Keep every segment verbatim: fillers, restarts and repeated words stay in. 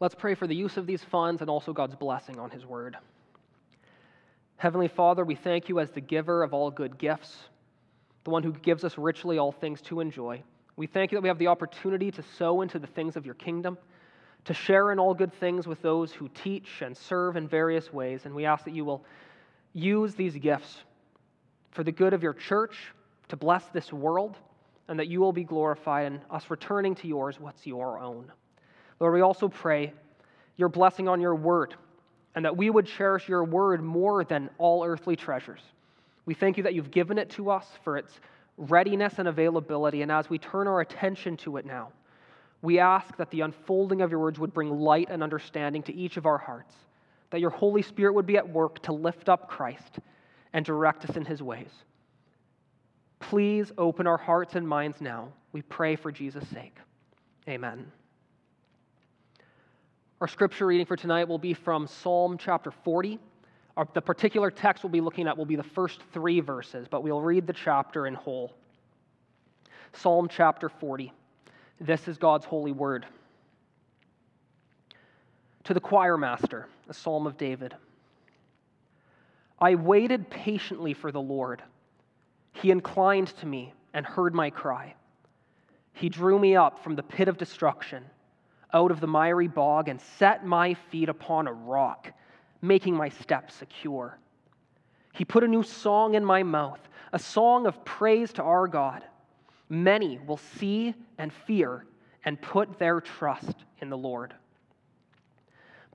Let's pray for the use of these funds and also God's blessing on his word. Heavenly Father, we thank you as the giver of all good gifts, the one who gives us richly all things to enjoy. We thank you that we have the opportunity to sow into the things of your kingdom, to share in all good things with those who teach and serve in various ways, and we ask that you will use these gifts for the good of your church, to bless this world, and that you will be glorified in us returning to yours what's your own. Lord, we also pray your blessing on your word, and that we would cherish your word more than all earthly treasures. We thank you that you've given it to us for its readiness and availability, and as we turn our attention to it now, we ask that the unfolding of your words would bring light and understanding to each of our hearts, that your Holy Spirit would be at work to lift up Christ and direct us in his ways. Please open our hearts and minds now. We pray for Jesus' sake. Amen. Our scripture reading for tonight will be from Psalm chapter forty. Our, the particular text we'll be looking at will be the first three verses, but we'll read the chapter in whole. Psalm chapter forty. This is God's holy word. To the choir master, a psalm of David. I waited patiently for the Lord. He inclined to me and heard my cry. He drew me up from the pit of destruction, out of the miry bog, and set my feet upon a rock, making my steps secure. He put a new song in my mouth, a song of praise to our God. Many will see and fear and put their trust in the Lord.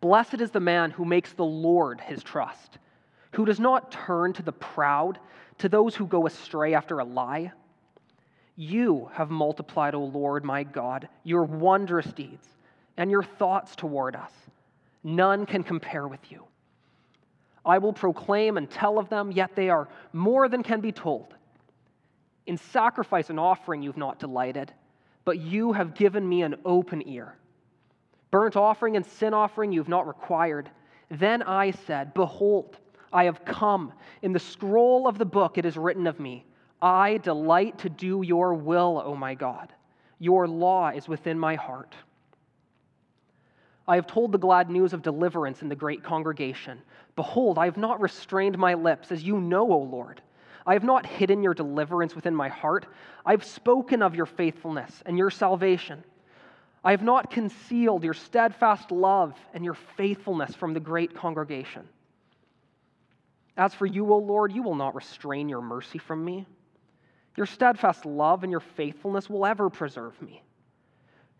Blessed is the man who makes the Lord his trust, who does not turn to the proud, to those who go astray after a lie. You have multiplied, O Lord, my God, your wondrous deeds and your thoughts toward us. None can compare with you. I will proclaim and tell of them, yet they are more than can be told. In sacrifice and offering you've not delighted, but you have given me an open ear. Burnt offering and sin offering you've not required. Then I said, behold, I have come. In the scroll of the book it is written of me, I delight to do your will, O my God. Your law is within my heart. I have told the glad news of deliverance in the great congregation. Behold, I have not restrained my lips, as you know, O Lord. I have not hidden your deliverance within my heart. I have spoken of your faithfulness and your salvation. I have not concealed your steadfast love and your faithfulness from the great congregation. As for you, O Lord, you will not restrain your mercy from me. Your steadfast love and your faithfulness will ever preserve me.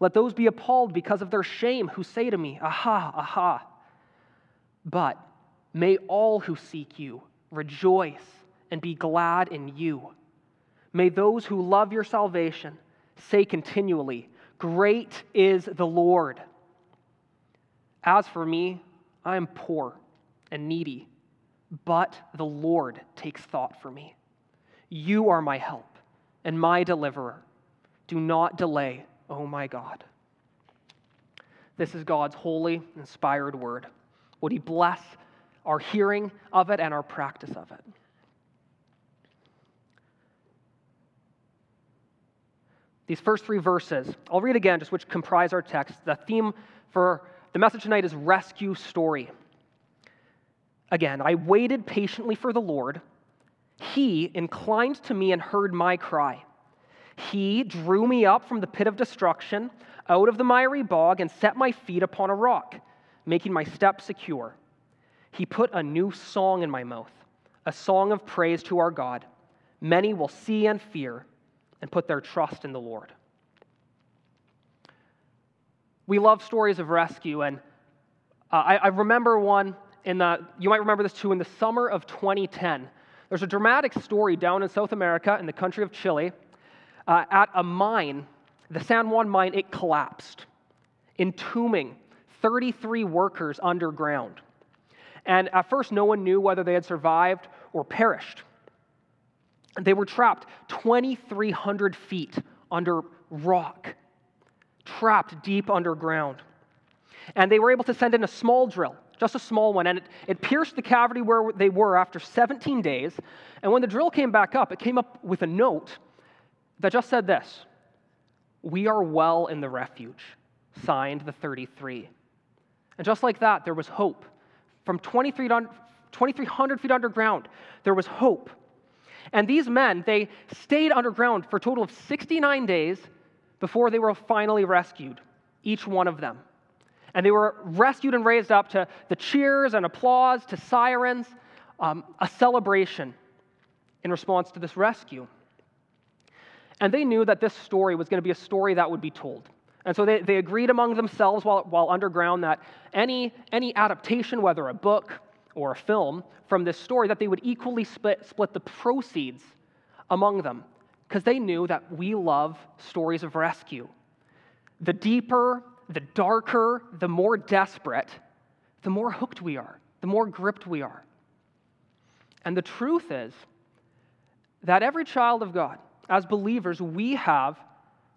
Let those be appalled because of their shame who say to me, aha, aha. But may all who seek you rejoice and be glad in you. May those who love your salvation say continually, great is the Lord. As for me, I am poor and needy, but the Lord takes thought for me. You are my help and my deliverer. Do not delay, O my God. This is God's holy, inspired word. Would he bless our hearing of it and our practice of it? These first three verses, I'll read again, just which comprise our text. The theme for the message tonight is rescue story. Again, I waited patiently for the Lord. He inclined to me and heard my cry. He drew me up from the pit of destruction, out of the miry bog, and set my feet upon a rock, making my steps secure. He put a new song in my mouth, a song of praise to our God. Many will see and fear and put their trust in the Lord. We love stories of rescue, and uh, I, I remember one, in the, you might remember this too, in the summer of twenty ten. There's a dramatic story down in South America, in the country of Chile, uh, at a mine, the San Juan mine. It collapsed, entombing thirty-three workers underground. And at first, no one knew whether they had survived or perished. They were trapped twenty-three hundred feet under rock, trapped deep underground. And they were able to send in a small drill, just a small one, and it, it pierced the cavity where they were after seventeen days. And when the drill came back up, it came up with a note that just said this: "We are well in the refuge," signed the thirty-three. And just like that, there was hope. From twenty-three hundred feet underground, there was hope. And these men, they stayed underground for a total of sixty-nine days before they were finally rescued, each one of them. And they were rescued and raised up to the cheers and applause, to sirens, um, a celebration in response to this rescue. And they knew that this story was going to be a story that would be told. And so they, they agreed among themselves while, while underground that any, any adaptation, whether a book or a film, from this story, that they would equally split, split the proceeds among them, because they knew that we love stories of rescue. The deeper, the darker, the more desperate, the more hooked we are, the more gripped we are. And the truth is that every child of God, as believers, we have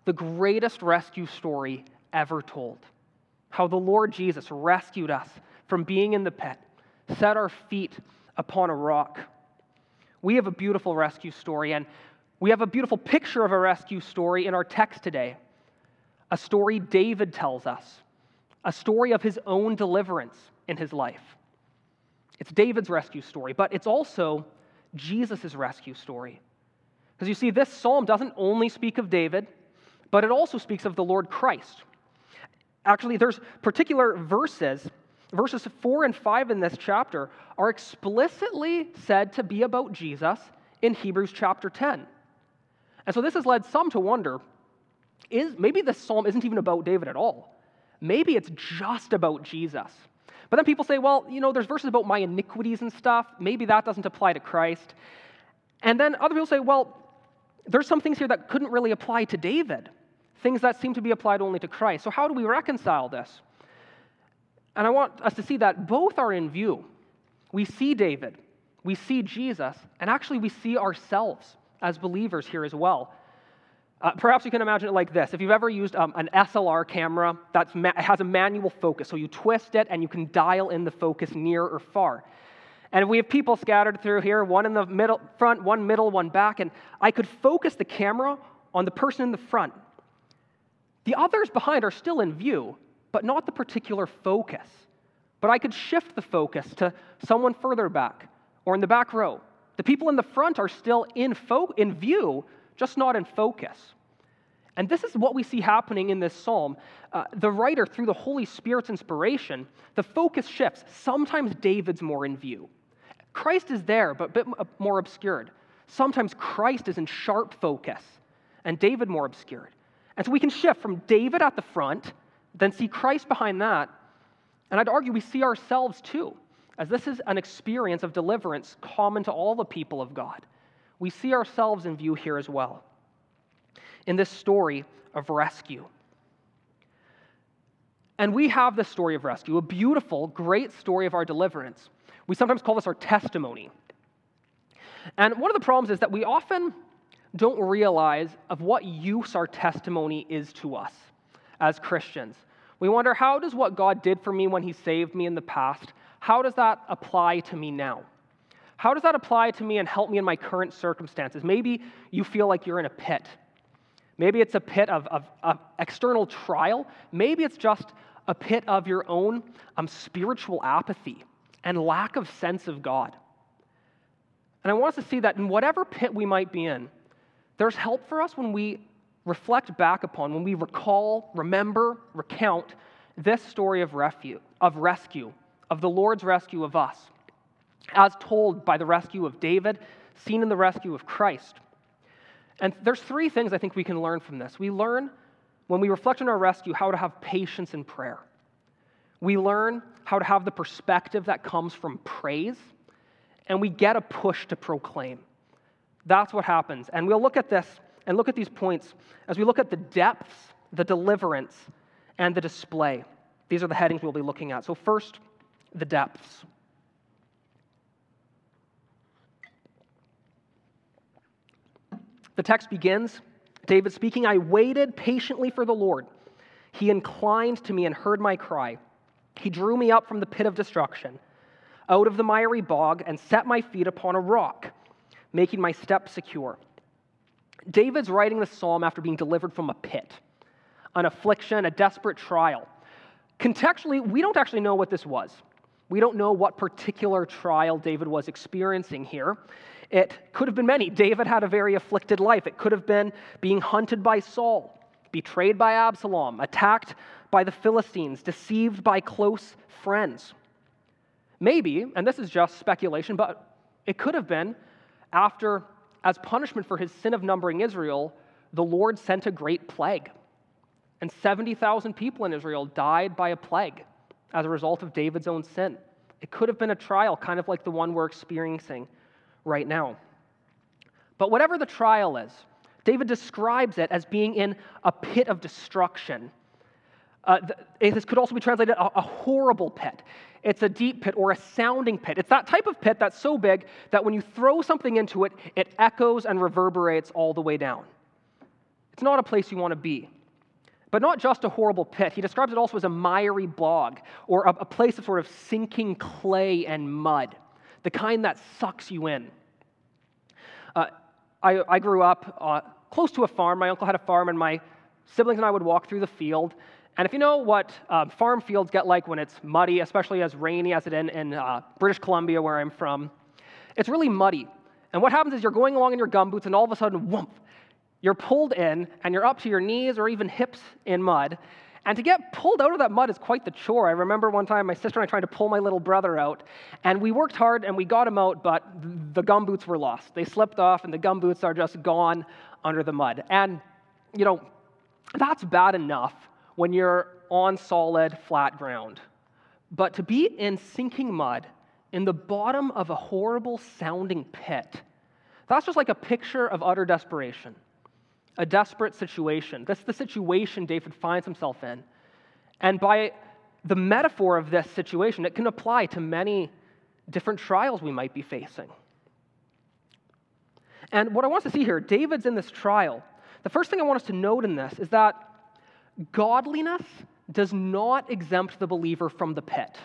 the greatest rescue story ever told. How the Lord Jesus rescued us from being in the pit, set our feet upon a rock. We have a beautiful rescue story, and we have a beautiful picture of a rescue story in our text today. A story David tells us, a story of his own deliverance in his life. It's David's rescue story, but it's also Jesus' rescue story. Because you see, this psalm doesn't only speak of David, but it also speaks of the Lord Christ. Actually, there's particular verses, verses four and five in this chapter are explicitly said to be about Jesus in Hebrews chapter ten. And so this has led some to wonder, is maybe this psalm isn't even about David at all. Maybe it's just about Jesus. But then people say, well, you know, there's verses about my iniquities and stuff. Maybe that doesn't apply to Christ. And then other people say, well, there's some things here that couldn't really apply to David, things that seem to be applied only to Christ. So how do we reconcile this? And I want us to see that both are in view. We see David, we see Jesus, and actually we see ourselves as believers here as well. Uh, perhaps you can imagine it like this. If you've ever used um, an S L R camera that ma- has a manual focus, so you twist it and you can dial in the focus near or far. And we have people scattered through here, one in the middle front, one middle, one back, and I could focus the camera on the person in the front. The others behind are still in view, but not the particular focus. But I could shift the focus to someone further back or in the back row. The people in the front are still in fo- in view, just not in focus. And this is what we see happening in this psalm. Uh, the writer, through the Holy Spirit's inspiration, the focus shifts. Sometimes David's more in view. Christ is there, but a bit more obscured. Sometimes Christ is in sharp focus, and David more obscured. And so we can shift from David at the front, then see Christ behind that, and I'd argue we see ourselves too, as this is an experience of deliverance common to all the people of God. We see ourselves in view here as well, in this story of rescue. And we have this story of rescue, a beautiful, great story of our deliverance. We sometimes call this our testimony. And one of the problems is that we often don't realize of what use our testimony is to us as Christians. We wonder, how does what God did for me when he saved me in the past, how does that apply to me now? How does that apply to me and help me in my current circumstances? Maybe you feel like you're in a pit. Maybe it's a pit of, of, of external trial. Maybe it's just a pit of your own um, spiritual apathy and lack of sense of God. And I want us to see that in whatever pit we might be in, there's help for us when we reflect back upon, when we recall, remember, recount this story of refuge, of rescue, of the Lord's rescue of us, as told by the rescue of David, seen in the rescue of Christ. And there's three things I think we can learn from this. We learn, when we reflect on our rescue, how to have patience in prayer. We learn how to have the perspective that comes from praise, and we get a push to proclaim. That's what happens. And we'll look at this and look at these points as we look at the depths, the deliverance, and the display. These are the headings we'll be looking at. So first, the depths. The text begins, David speaking, I waited patiently for the Lord. He inclined to me and heard my cry. He drew me up from the pit of destruction, out of the miry bog, and set my feet upon a rock, making my steps secure. David's writing this psalm after being delivered from a pit, an affliction, a desperate trial. Contextually, we don't actually know what this was. We don't know what particular trial David was experiencing here. It could have been many. David had a very afflicted life. It could have been being hunted by Saul, betrayed by Absalom, attacked by the Philistines, deceived by close friends. Maybe, and this is just speculation, but it could have been after, as punishment for his sin of numbering Israel, the Lord sent a great plague. And seventy thousand people in Israel died by a plague as a result of David's own sin. It could have been a trial, kind of like the one we're experiencing right now. But whatever the trial is, David describes it as being in a pit of destruction. Uh, this could also be translated a, a horrible pit. It's a deep pit or a sounding pit. It's that type of pit that's so big that when you throw something into it, it echoes and reverberates all the way down. It's not a place you want to be. But not just a horrible pit. He describes it also as a miry bog or a, a place of sort of sinking clay and mud, the kind that sucks you in. Uh, I, I grew up uh, close to a farm. My uncle had a farm, and my siblings and I would walk through the field. And if you know what um, farm fields get like when it's muddy, especially as rainy as it is in, in uh, British Columbia, where I'm from, it's really muddy. And what happens is you're going along in your gumboots, and all of a sudden, whoomp, you're pulled in, and you're up to your knees or even hips in mud. And to get pulled out of that mud is quite the chore. I remember one time my sister and I tried to pull my little brother out, and we worked hard and we got him out, but the gumboots were lost. They slipped off, and the gumboots are just gone under the mud. And, you know, that's bad enough when you're on solid, flat ground. But to be in sinking mud, in the bottom of a horrible sounding pit, that's just like a picture of utter desperation. A desperate situation. That's the situation David finds himself in. And by the metaphor of this situation, it can apply to many different trials we might be facing. And what I want us to see here, David's in this trial. The first thing I want us to note in this is that godliness does not exempt the believer from the pit.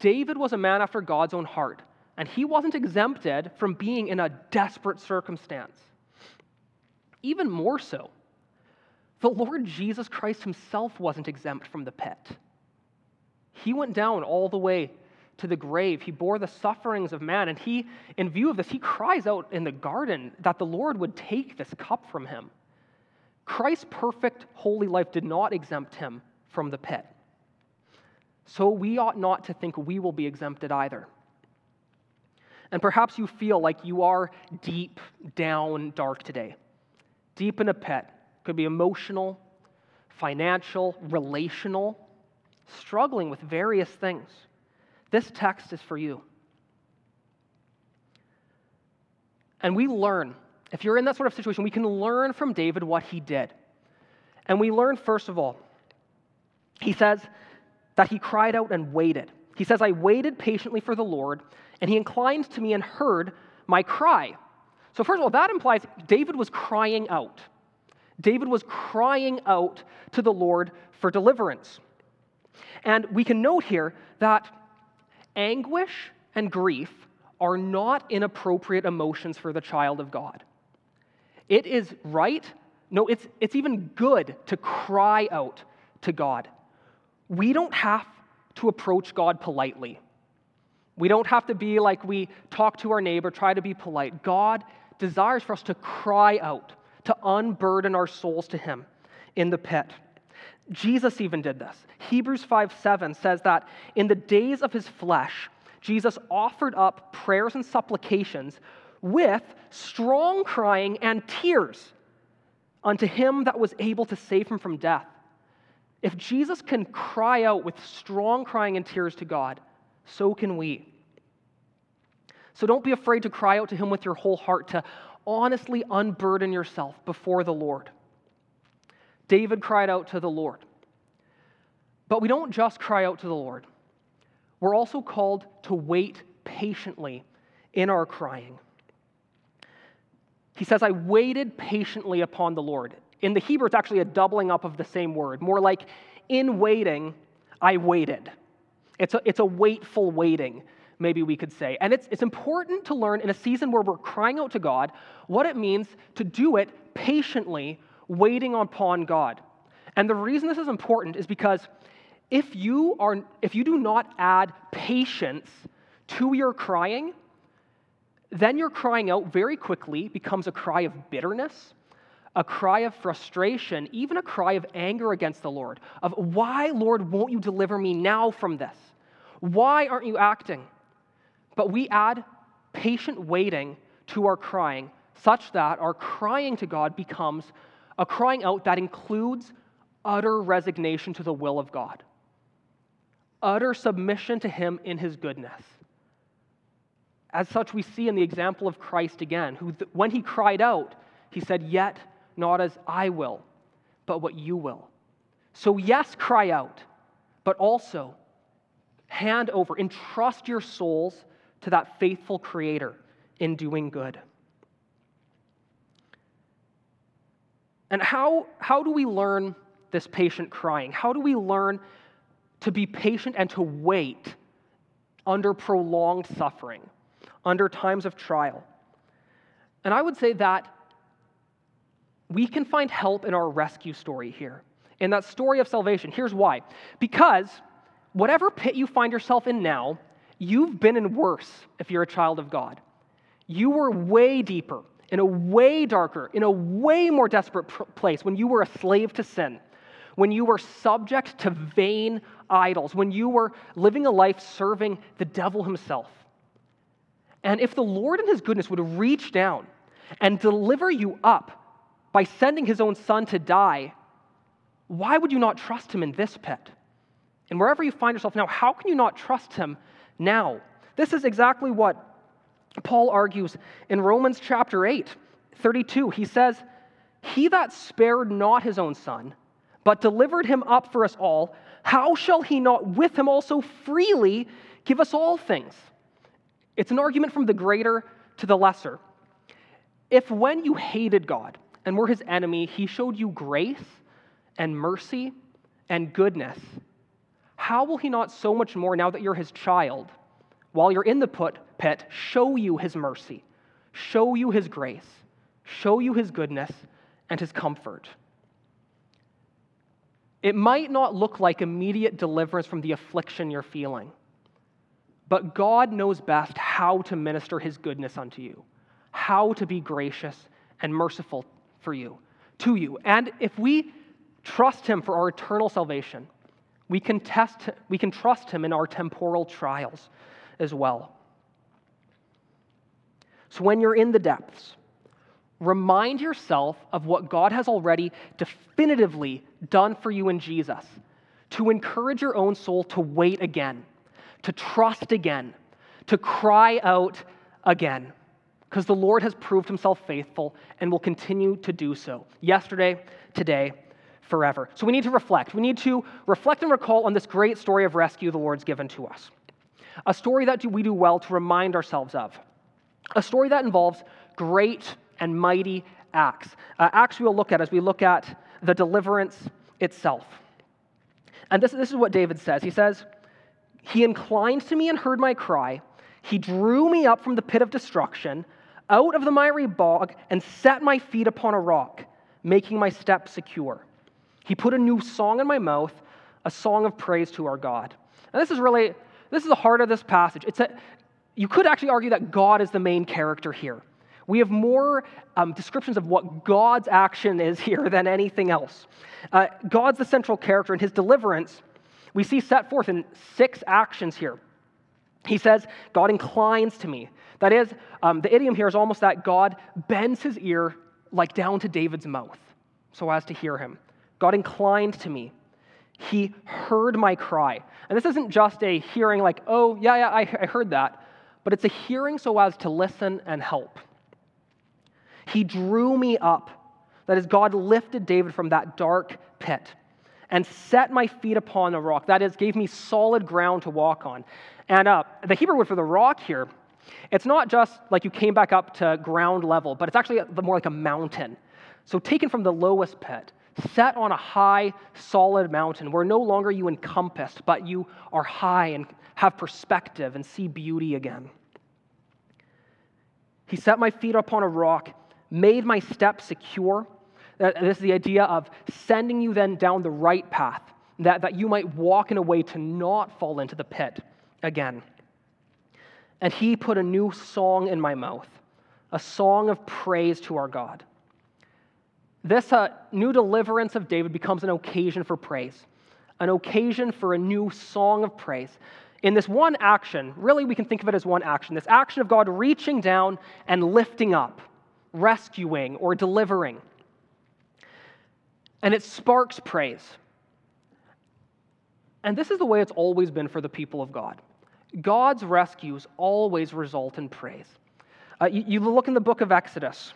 David was a man after God's own heart, and he wasn't exempted from being in a desperate circumstance. Even more so, the Lord Jesus Christ himself wasn't exempt from the pit. He went down all the way to the grave. He bore the sufferings of man, and he, in view of this, he cries out in the garden that the Lord would take this cup from him. Christ's perfect holy life did not exempt him from the pit. So we ought not to think we will be exempted either. And perhaps you feel like you are deep down dark today. Deep in a pit, could be emotional, financial, relational, struggling with various things. This text is for you. And we learn, if you're in that sort of situation, we can learn from David what he did. And we learn, first of all, he says that he cried out and waited. He says, I waited patiently for the Lord, and he inclined to me and heard my cry. So first of all, that implies David was crying out. David was crying out to the Lord for deliverance. And we can note here that anguish and grief are not inappropriate emotions for the child of God. It is right, no, it's, it's even good to cry out to God. We don't have to approach God politely. We don't have to be like we talk to our neighbor, try to be polite. God desires for us to cry out, to unburden our souls to him in the pit. Jesus even did this. Hebrews five seven says that in the days of his flesh, Jesus offered up prayers and supplications with strong crying and tears unto him that was able to save him from death. If Jesus can cry out with strong crying and tears to God, so can we. So don't be afraid to cry out to him with your whole heart, to honestly unburden yourself before the Lord. David cried out to the Lord. But we don't just cry out to the Lord. We're also called to wait patiently in our crying. He says, I waited patiently upon the Lord. In the Hebrew, it's actually a doubling up of the same word. More like, in waiting, I waited. It's a, it's a waitful waiting, maybe we could say. And it's, it's important to learn in a season where we're crying out to God what it means to do it patiently, waiting upon God. And the reason this is important is because if you are, if you do not add patience to your crying, then your crying out very quickly becomes a cry of bitterness, a cry of frustration, even a cry of anger against the Lord, of why, Lord, won't you deliver me now from this? Why aren't you acting? But we add patient waiting to our crying such that our crying to God becomes a crying out that includes utter resignation to the will of God, utter submission to Him in His goodness. As such, we see in the example of Christ again, who, when He cried out, He said, yet not as I will, but what you will. So yes, cry out, but also hand over, entrust your souls to that faithful Creator in doing good. And how, how do we learn this patient crying? How do we learn to be patient and to wait under prolonged suffering, under times of trial? And I would say that we can find help in our rescue story here, in that story of salvation. Here's why. Because whatever pit you find yourself in now, you've been in worse if you're a child of God. You were way deeper, in a way darker, in a way more desperate place when you were a slave to sin, when you were subject to vain idols, when you were living a life serving the devil himself. And if the Lord in His goodness would reach down and deliver you up by sending His own Son to die, why would you not trust Him in this pit? And wherever you find yourself now, how can you not trust Him now? This is exactly what Paul argues in Romans chapter eight, thirty-two. He says, He that spared not His own Son, but delivered Him up for us all, how shall He not with Him also freely give us all things? It's an argument from the greater to the lesser. If when you hated God and were His enemy, He showed you grace and mercy and goodness, how will He not so much more now that you're His child, while you're in the put, pit, show you His mercy, show you His grace, show you His goodness and His comfort? It might not look like immediate deliverance from the affliction you're feeling, but God knows best how to minister His goodness unto you, how to be gracious and merciful for you, to you. And if we trust Him for our eternal salvation, we can test, we can trust Him in our temporal trials as well. So when you're in the depths, remind yourself of what God has already definitively done for you in Jesus, to encourage your own soul to wait again, to trust again, to cry out again, because the Lord has proved Himself faithful and will continue to do so, yesterday, today, forever. So we need to reflect. We need to reflect and recall on this great story of rescue the Lord's given to us, a story that we do well to remind ourselves of, a story that involves great and mighty acts, uh, acts we'll look at as we look at the deliverance itself. And this, this is what David says. He says, He inclined to me and heard my cry. He drew me up from the pit of destruction, out of the miry bog, and set my feet upon a rock, making my steps secure. He put a new song in my mouth, a song of praise to our God. And this is really, this is the heart of this passage. It's a, you could actually argue that God is the main character here. We have more um, descriptions of what God's action is here than anything else. Uh, God's the central character, and His deliverance we see set forth in six actions here. He says, God inclines to me. That is, um, the idiom here is almost that God bends His ear like down to David's mouth so as to hear him. God inclined to me. He heard my cry. And this isn't just a hearing like, oh, yeah, yeah, I, I heard that. But it's a hearing so as to listen and help. He drew me up. That is, God lifted David from that dark pit and set my feet upon a rock. That is, gave me solid ground to walk on. And uh, the Hebrew word for the rock here It's not just like you came back up to ground level, but it's actually more like a mountain. So taken from the lowest pit, set on a high, solid mountain where no longer you encompassed, but you are high and have perspective and see beauty again. He set my feet upon a rock, made my steps secure. This is the idea of sending you then down the right path, that, that you might walk in a way to not fall into the pit again. And he put a new song in my mouth, a song of praise to our God. This uh, new deliverance of David becomes an occasion for praise, an occasion for a new song of praise. In this one action, really we can think of it as one action, this action of God reaching down and lifting up, rescuing or delivering. And it sparks praise. And this is the way it's always been for the people of God. God's rescues always result in praise. Uh, you, you look in the book of Exodus.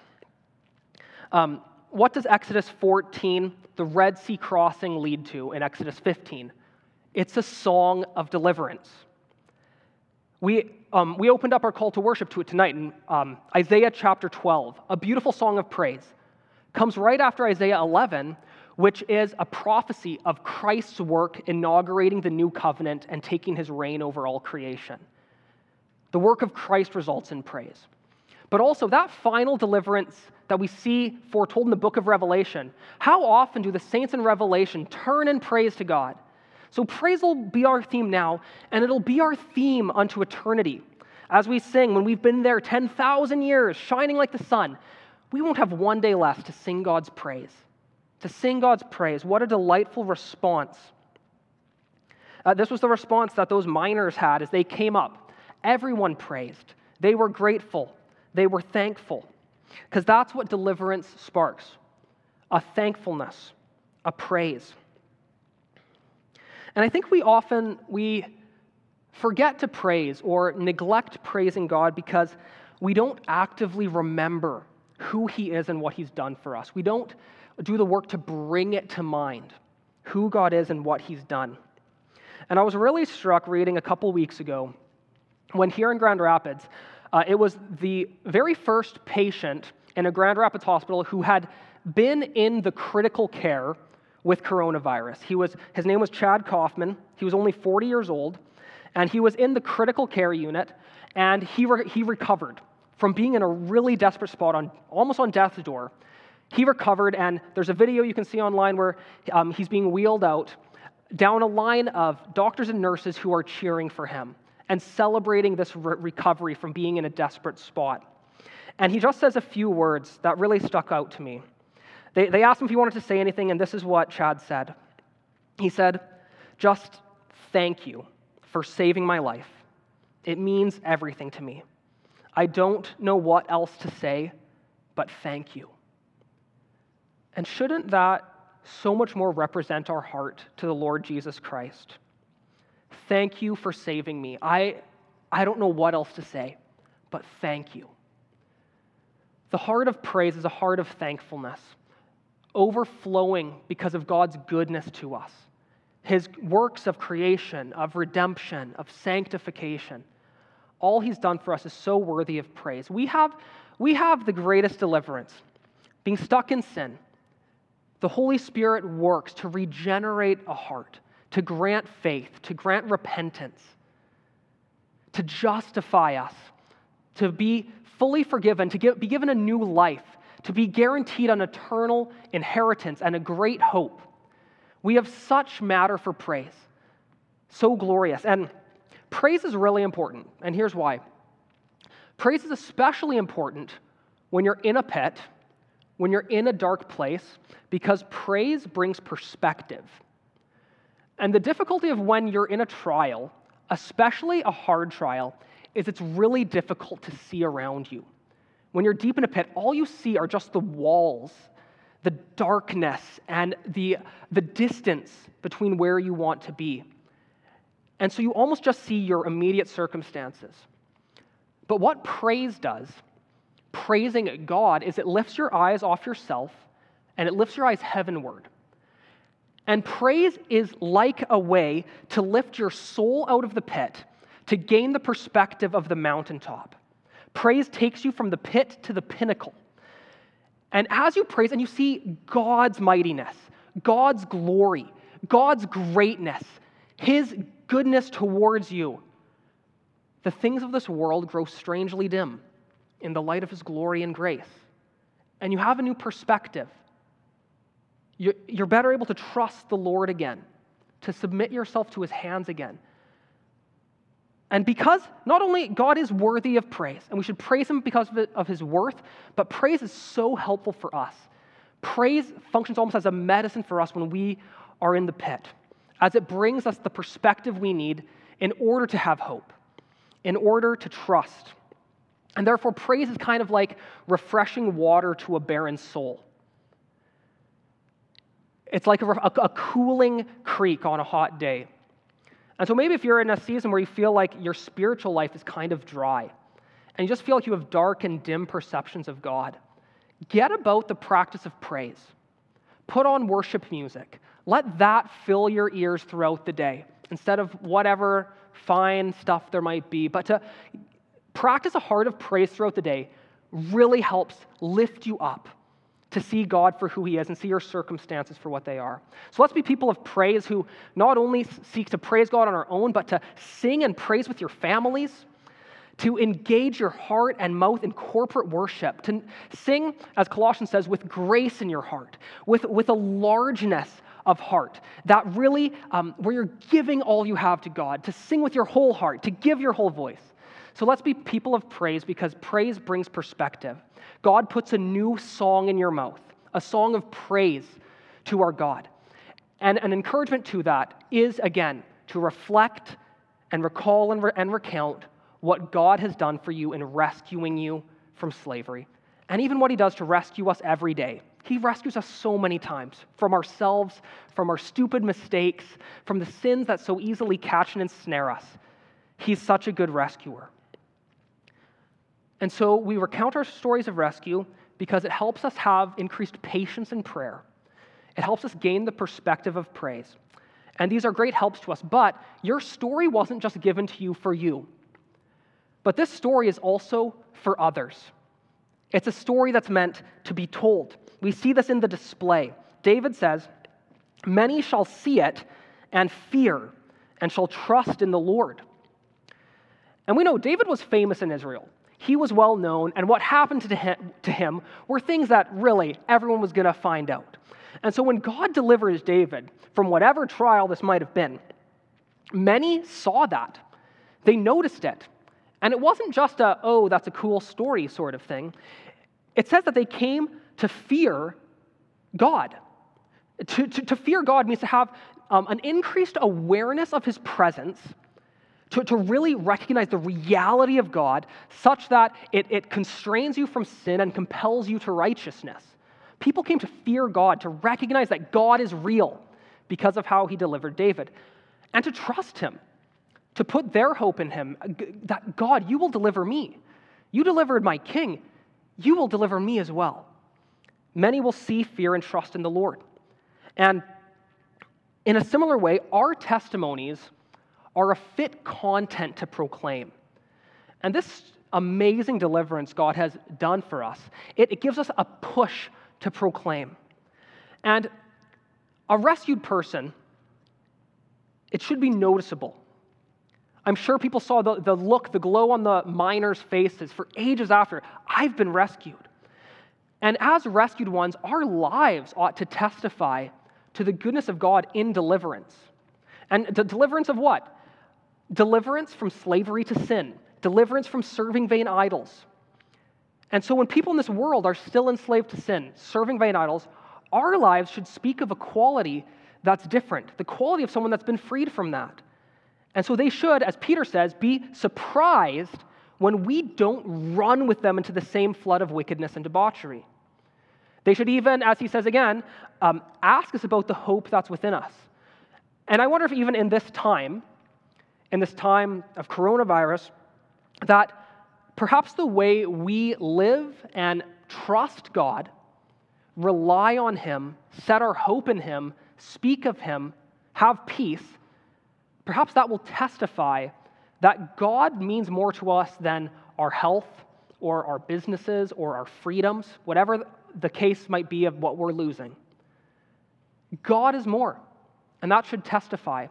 Um, What does Exodus fourteen, the Red Sea crossing, lead to in Exodus fifteen? It's a song of deliverance. We um, we opened up our call to worship to it tonight in um, Isaiah chapter twelve, a beautiful song of praise. Comes right after Isaiah eleven, which is a prophecy of Christ's work inaugurating the new covenant and taking his reign over all creation. The work of Christ results in praise. But also that final deliverance that we see foretold in the book of Revelation, how often do the saints in Revelation turn in praise to God? So praise will be our theme now, and it'll be our theme unto eternity. As we sing, when we've been there ten thousand years, shining like the sun, we won't have one day left to sing God's praise. To sing God's praise, what a delightful response. Uh, this was the response that those miners had as they came up. Everyone praised. They were grateful. They were thankful, because that's what deliverance sparks, a thankfulness, a praise. And I think we often, we forget to praise or neglect praising God because we don't actively remember who he is and what he's done for us. We don't do the work to bring it to mind, who God is and what he's done. And I was really struck reading a couple weeks ago when here in Grand Rapids, Uh, it was the very first patient in a Grand Rapids hospital who had been in the critical care with coronavirus. He was, his name was Chad Kaufman. He was only forty years old, and he was in the critical care unit, and he re- he recovered from being in a really desperate spot, on almost on death's door. He recovered, and there's a video you can see online where um, he's being wheeled out down a line of doctors and nurses who are cheering for him and celebrating this re- recovery from being in a desperate spot. And he just says a few words that really stuck out to me. They, they asked him if he wanted to say anything, and this is what Chad said. He said, "Just thank you for saving my life. It means everything to me. I don't know what else to say, but thank you." And shouldn't that so much more represent our heart to the Lord Jesus Christ? Thank you for saving me. I, I don't know what else to say, but thank you. The heart of praise is a heart of thankfulness, overflowing because of God's goodness to us, his works of creation, of redemption, of sanctification. All he's done for us is so worthy of praise. We have, we have the greatest deliverance, being stuck in sin. The Holy Spirit works to regenerate a heart, to grant faith, to grant repentance, to justify us, to be fully forgiven, to give, be given a new life, to be guaranteed an eternal inheritance and a great hope. We have such matter for praise, so glorious. And praise is really important, and here's why. Praise is especially important when you're in a pit, when you're in a dark place, because praise brings perspective. And the difficulty of when you're in a trial, especially a hard trial, is it's really difficult to see around you. When you're deep in a pit, all you see are just the walls, the darkness, and the, the distance between where you want to be. And so you almost just see your immediate circumstances. But what praise does, praising God, is it lifts your eyes off yourself and it lifts your eyes heavenward. And praise is like a way to lift your soul out of the pit, to gain the perspective of the mountaintop. Praise takes you from the pit to the pinnacle. And as you praise and you see God's mightiness, God's glory, God's greatness, his goodness towards you, the things of this world grow strangely dim in the light of his glory and grace. And you have a new perspective. You're better able to trust the Lord again, to submit yourself to his hands again. And because not only God is worthy of praise, and we should praise him because of, it, of his worth, but praise is so helpful for us. Praise functions almost as a medicine for us when we are in the pit, as it brings us the perspective we need in order to have hope, in order to trust. And therefore, praise is kind of like refreshing water to a barren soul. It's like a, a, a cooling creek on a hot day. And so maybe if you're in a season where you feel like your spiritual life is kind of dry, and you just feel like you have dark and dim perceptions of God, get about the practice of praise. Put on worship music. Let that fill your ears throughout the day, instead of whatever fine stuff there might be. But to practice a heart of praise throughout the day really helps lift you up to see God for who he is and see your circumstances for what they are. So let's be people of praise who not only seek to praise God on our own, but to sing and praise with your families, to engage your heart and mouth in corporate worship, to sing, as Colossians says, with grace in your heart, with, with a largeness of heart, that really, um, where you're giving all you have to God, to sing with your whole heart, to give your whole voice. So let's be people of praise, because praise brings perspective. God puts a new song in your mouth, a song of praise to our God. And an encouragement to that is, again, to reflect and recall and, re- and recount what God has done for you in rescuing you from slavery, and even what he does to rescue us every day. He rescues us so many times from ourselves, from our stupid mistakes, from the sins that so easily catch and ensnare us. He's such a good rescuer. And so we recount our stories of rescue because it helps us have increased patience in prayer. It helps us gain the perspective of praise. And these are great helps to us, but your story wasn't just given to you for you. But this story is also for others. It's a story that's meant to be told. We see this in the display. David says, "Many shall see it and fear and shall trust in the Lord." And we know David was famous in Israel. He was well known, and what happened to him, to him were things that really everyone was going to find out. And so when God delivers David from whatever trial this might have been, many saw that. They noticed it. And it wasn't just a, oh, that's a cool story sort of thing. It says that they came to fear God. To, to, to fear God means to have um, an increased awareness of his presence, To, to really recognize the reality of God such that it, it constrains you from sin and compels you to righteousness. People came to fear God, to recognize that God is real because of how he delivered David, and to trust him, to put their hope in him, that God, you will deliver me. You delivered my king. You will deliver me as well. Many will see, fear, and trust in the Lord. And in a similar way, our testimonies are a fit content to proclaim. And this amazing deliverance God has done for us, it, it gives us a push to proclaim. And a rescued person, it should be noticeable. I'm sure people saw the, the look, the glow on the miners' faces for ages after. I've been rescued. And as rescued ones, our lives ought to testify to the goodness of God in deliverance. And the deliverance of what? Deliverance from slavery to sin. Deliverance from serving vain idols. And so when people in this world are still enslaved to sin, serving vain idols, our lives should speak of a quality that's different, the quality of someone that's been freed from that. And so they should, as Peter says, be surprised when we don't run with them into the same flood of wickedness and debauchery. They should even, as he says again, um, ask us about the hope that's within us. And I wonder if even in this time, in this time of coronavirus, that perhaps the way we live and trust God, rely on him, set our hope in him, speak of him, have peace, perhaps that will testify that God means more to us than our health, or our businesses or our freedoms, whatever the case might be of what we're losing. God is more, and that should testify.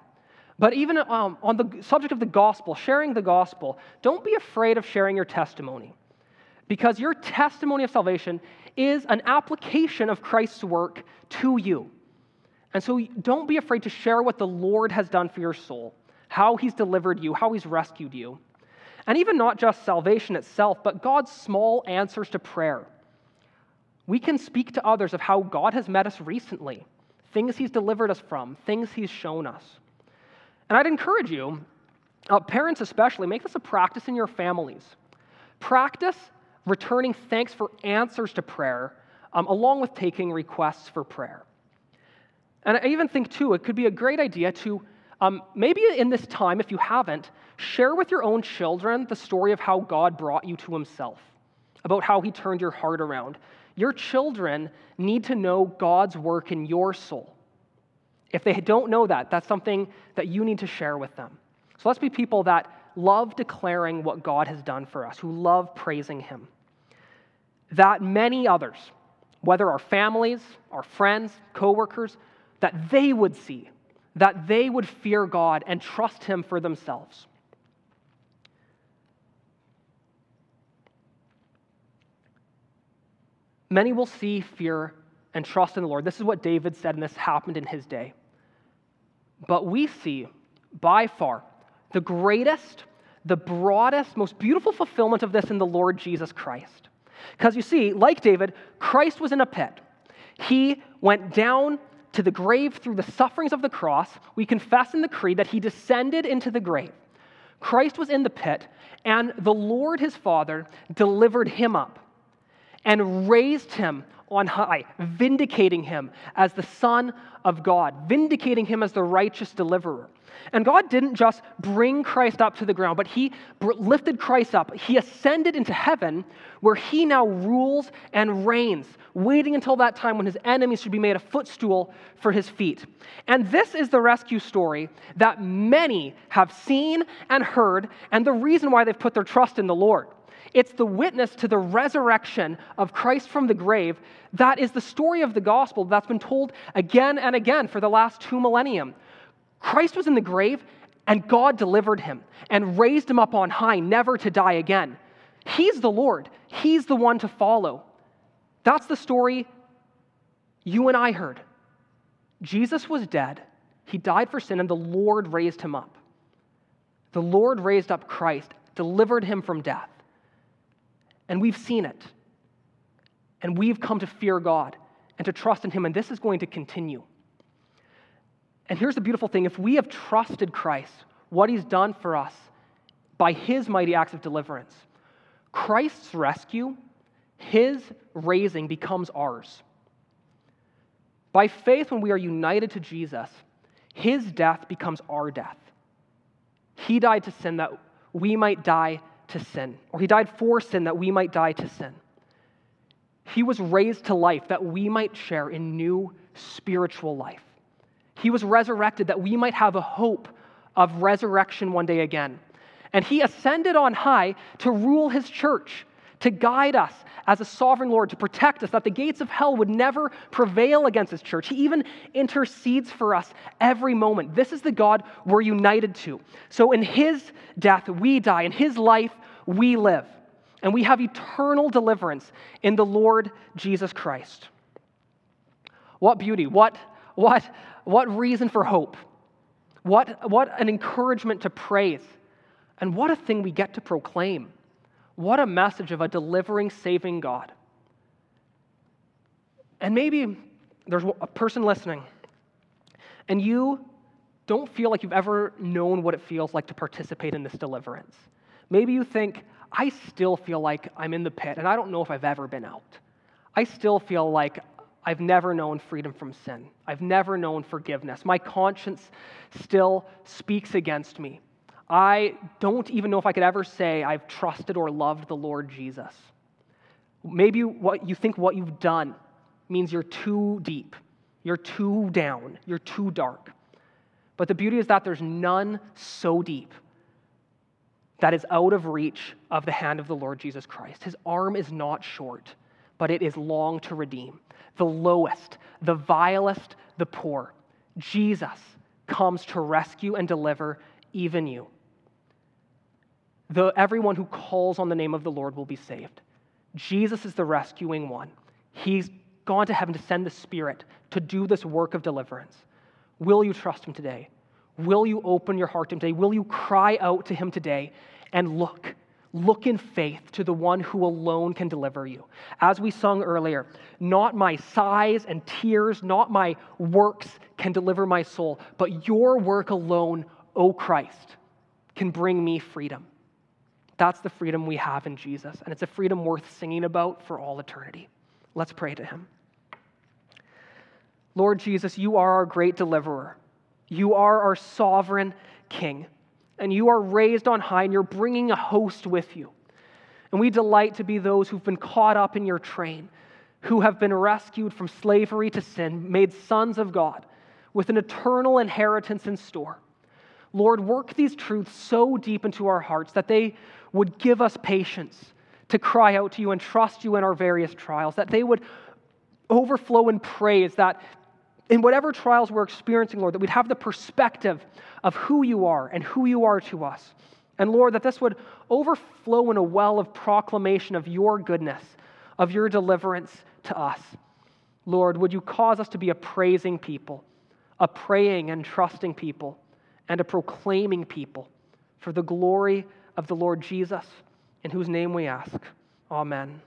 But even um, on the subject of the gospel, sharing the gospel, don't be afraid of sharing your testimony, because your testimony of salvation is an application of Christ's work to you. And so don't be afraid to share what the Lord has done for your soul, how he's delivered you, how he's rescued you. And even not just salvation itself, but God's small answers to prayer. We can speak to others of how God has met us recently, things he's delivered us from, things he's shown us. And I'd encourage you, uh, parents especially, make this a practice in your families. Practice returning thanks for answers to prayer, um, along with taking requests for prayer. And I even think, too, it could be a great idea to, um, maybe in this time, if you haven't, share with your own children the story of how God brought you to himself, about how he turned your heart around. Your children need to know God's work in your soul. If they don't know that, that's something that you need to share with them. So let's be people that love declaring what God has done for us, who love praising him. That many others, whether our families, our friends, coworkers, that they would see, that they would fear God and trust him for themselves. Many will see, fear, and trust in the Lord. This is what David said, and this happened in his day. But we see, by far, the greatest, the broadest, most beautiful fulfillment of this in the Lord Jesus Christ. Because you see, like David, Christ was in a pit. He went down to the grave through the sufferings of the cross. We confess in the creed that he descended into the grave. Christ was in the pit, and the Lord his Father delivered him up and raised him on high, vindicating him as the Son of God, vindicating him as the righteous deliverer. And God didn't just bring Christ up to the ground, but he lifted Christ up. He ascended into heaven, where he now rules and reigns, waiting until that time when his enemies should be made a footstool for his feet. And this is the rescue story that many have seen and heard, and the reason why they've put their trust in the Lord. It's the witness to the resurrection of Christ from the grave that is the story of the gospel that's been told again and again for the last two millennium. Christ was in the grave, and God delivered him and raised him up on high, never to die again. He's the Lord. He's the one to follow. That's the story you and I heard. Jesus was dead. He died for sin, and the Lord raised him up. The Lord raised up Christ, delivered him from death. And we've seen it. And we've come to fear God and to trust in him. And this is going to continue. And here's the beautiful thing. If we have trusted Christ, what he's done for us by his mighty acts of deliverance, Christ's rescue, his raising becomes ours. By faith, when we are united to Jesus, his death becomes our death. He died to sin that we might die to sin, or he died for sin that we might die to sin. He was raised to life that we might share in new spiritual life. He was resurrected that we might have a hope of resurrection one day again. And he ascended on high to rule his church, to guide us as a sovereign Lord, to protect us, that the gates of hell would never prevail against his church. He even intercedes for us every moment. This is the God we're united to. So in his death, we die. In his life, we live. And we have eternal deliverance in the Lord Jesus Christ. What beauty, what, what, what reason for hope. What, what an encouragement to praise. And what a thing we get to proclaim. What a message of a delivering, saving God. And maybe there's a person listening, and you don't feel like you've ever known what it feels like to participate in this deliverance. Maybe you think, I still feel like I'm in the pit, and I don't know if I've ever been out. I still feel like I've never known freedom from sin. I've never known forgiveness. My conscience still speaks against me. I don't even know if I could ever say I've trusted or loved the Lord Jesus. Maybe what you think what you've done means you're too deep, you're too down, you're too dark. But the beauty is that there's none so deep that is out of reach of the hand of the Lord Jesus Christ. His arm is not short, but it is long to redeem. The lowest, the vilest, the poor. Jesus comes to rescue and deliver even you. The, everyone who calls on the name of the Lord will be saved. Jesus is the rescuing one. He's gone to heaven to send the Spirit to do this work of deliverance. Will you trust him today? Will you open your heart to him today? Will you cry out to him today and look? Look in faith to the one who alone can deliver you. As we sung earlier, not my sighs and tears, not my works can deliver my soul, but your work alone, O Christ, can bring me freedom. That's the freedom we have in Jesus, and it's a freedom worth singing about for all eternity. Let's pray to him. Lord Jesus, you are our great deliverer. You are our sovereign King, and you are raised on high, and you're bringing a host with you. And we delight to be those who've been caught up in your train, who have been rescued from slavery to sin, made sons of God, with an eternal inheritance in store. Lord, work these truths so deep into our hearts that they would give us patience to cry out to you and trust you in our various trials, that they would overflow in praise, that in whatever trials we're experiencing, Lord, that we'd have the perspective of who you are and who you are to us. And Lord, that this would overflow in a well of proclamation of your goodness, of your deliverance to us. Lord, would you cause us to be a praising people, a praying and trusting people, and a proclaiming people for the glory of the Lord Jesus, in whose name we ask. Amen.